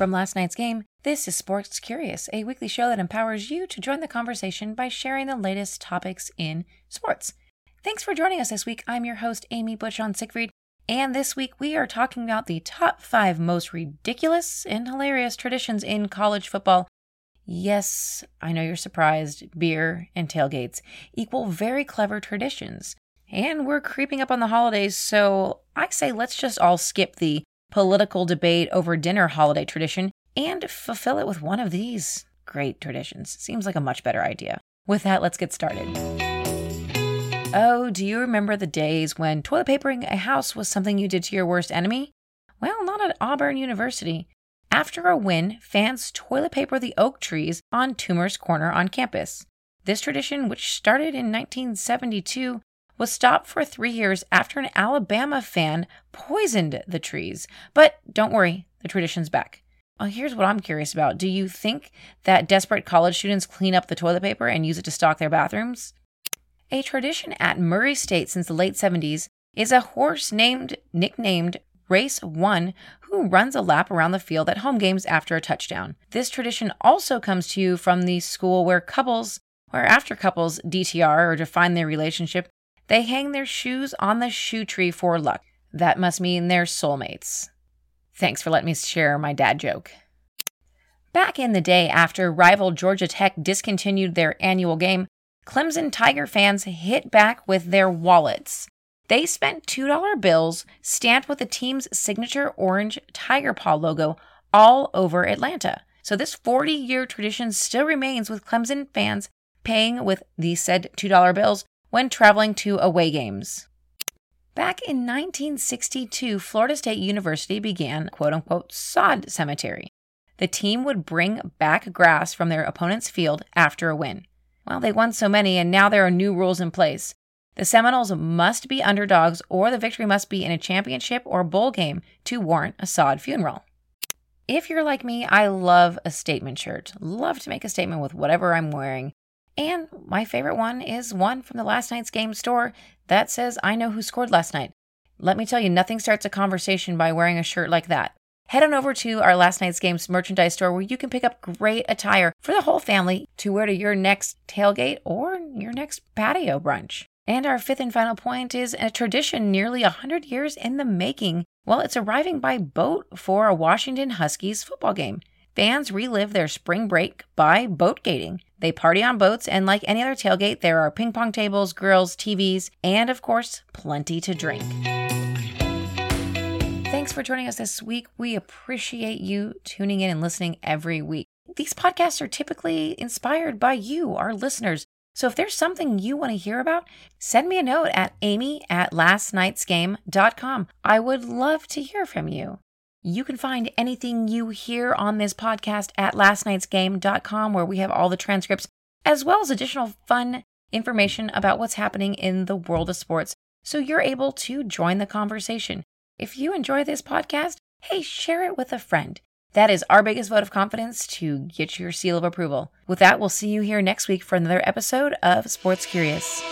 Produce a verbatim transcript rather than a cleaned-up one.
From last night's game, this is Sports Curious, a weekly show that empowers you to join the conversation by sharing the latest topics in sports. Thanks for joining us this week. I'm your host, Amy Buchanon-Siegfried, and this week we are talking about the top five most ridiculous and hilarious traditions in college football. Yes, I know you're surprised, beer and tailgates equal very clever traditions. And we're creeping up on the holidays, so I say let's just all skip the political debate over dinner holiday tradition and fulfill it with one of these great traditions. Seems like a much better idea. With that, let's get started. Oh, do you remember the days when toilet papering a house was something you did to your worst enemy? Well, not at Auburn University. After a win, fans toilet paper the oak trees on Toomer's Corner on campus. This tradition, which started in nineteen seventy-two, was stopped for three years after an Alabama fan poisoned the trees. But don't worry, the tradition's back. Well, here's what I'm curious about. Do you think that desperate college students clean up the toilet paper and use it to stock their bathrooms? A tradition at Murray State since the late seventies is a horse named, nicknamed Race One, who runs a lap around the field at home games after a touchdown. This tradition also comes to you from the school where couples, or after couples D T R or define their relationship, they hang their shoes on the shoe tree for luck. That must mean they're soulmates. Thanks for letting me share my dad joke. Back in the day after rival Georgia Tech discontinued their annual game, Clemson Tiger fans hit back with their wallets. They spent two dollar bills stamped with the team's signature orange tiger paw logo all over Atlanta. So this forty-year tradition still remains with Clemson fans paying with the said two dollar bills when traveling to away games. Back in nineteen sixty-two, Florida State University began quote-unquote sod cemetery. The team would bring back grass from their opponent's field after a win. Well, they won so many, and now there are new rules in place. The Seminoles must be underdogs, or the victory must be in a championship or bowl game to warrant a sod funeral. If you're like me, I love a statement shirt. Love to make a statement with whatever I'm wearing. And my favorite one is one from the last night's game store that says, "I know who scored last night." Let me tell you, nothing starts a conversation by wearing a shirt like that. Head on over to our Last Night's Games merchandise store where you can pick up great attire for the whole family to wear to your next tailgate or your next patio brunch. And our fifth and final point is a tradition nearly one hundred years in the making. Well, it's arriving by boat for a Washington Huskies football game. Fans relive their spring break by boatgating. They party on boats, and like any other tailgate, there are ping pong tables, grills, T Vs, and of course, plenty to drink. Thanks for joining us this week. We appreciate you tuning in and listening every week. These podcasts are typically inspired by you, our listeners. So if there's something you want to hear about, send me a note at amy at last nights game dot com. I would love to hear from you. You can find anything you hear on this podcast at last nights game dot com, where we have all the transcripts, as well as additional fun information about what's happening in the world of sports, so you're able to join the conversation. If you enjoy this podcast, hey, share it with a friend. That is our biggest vote of confidence to get your seal of approval. With that, we'll see you here next week for another episode of Sports Curious.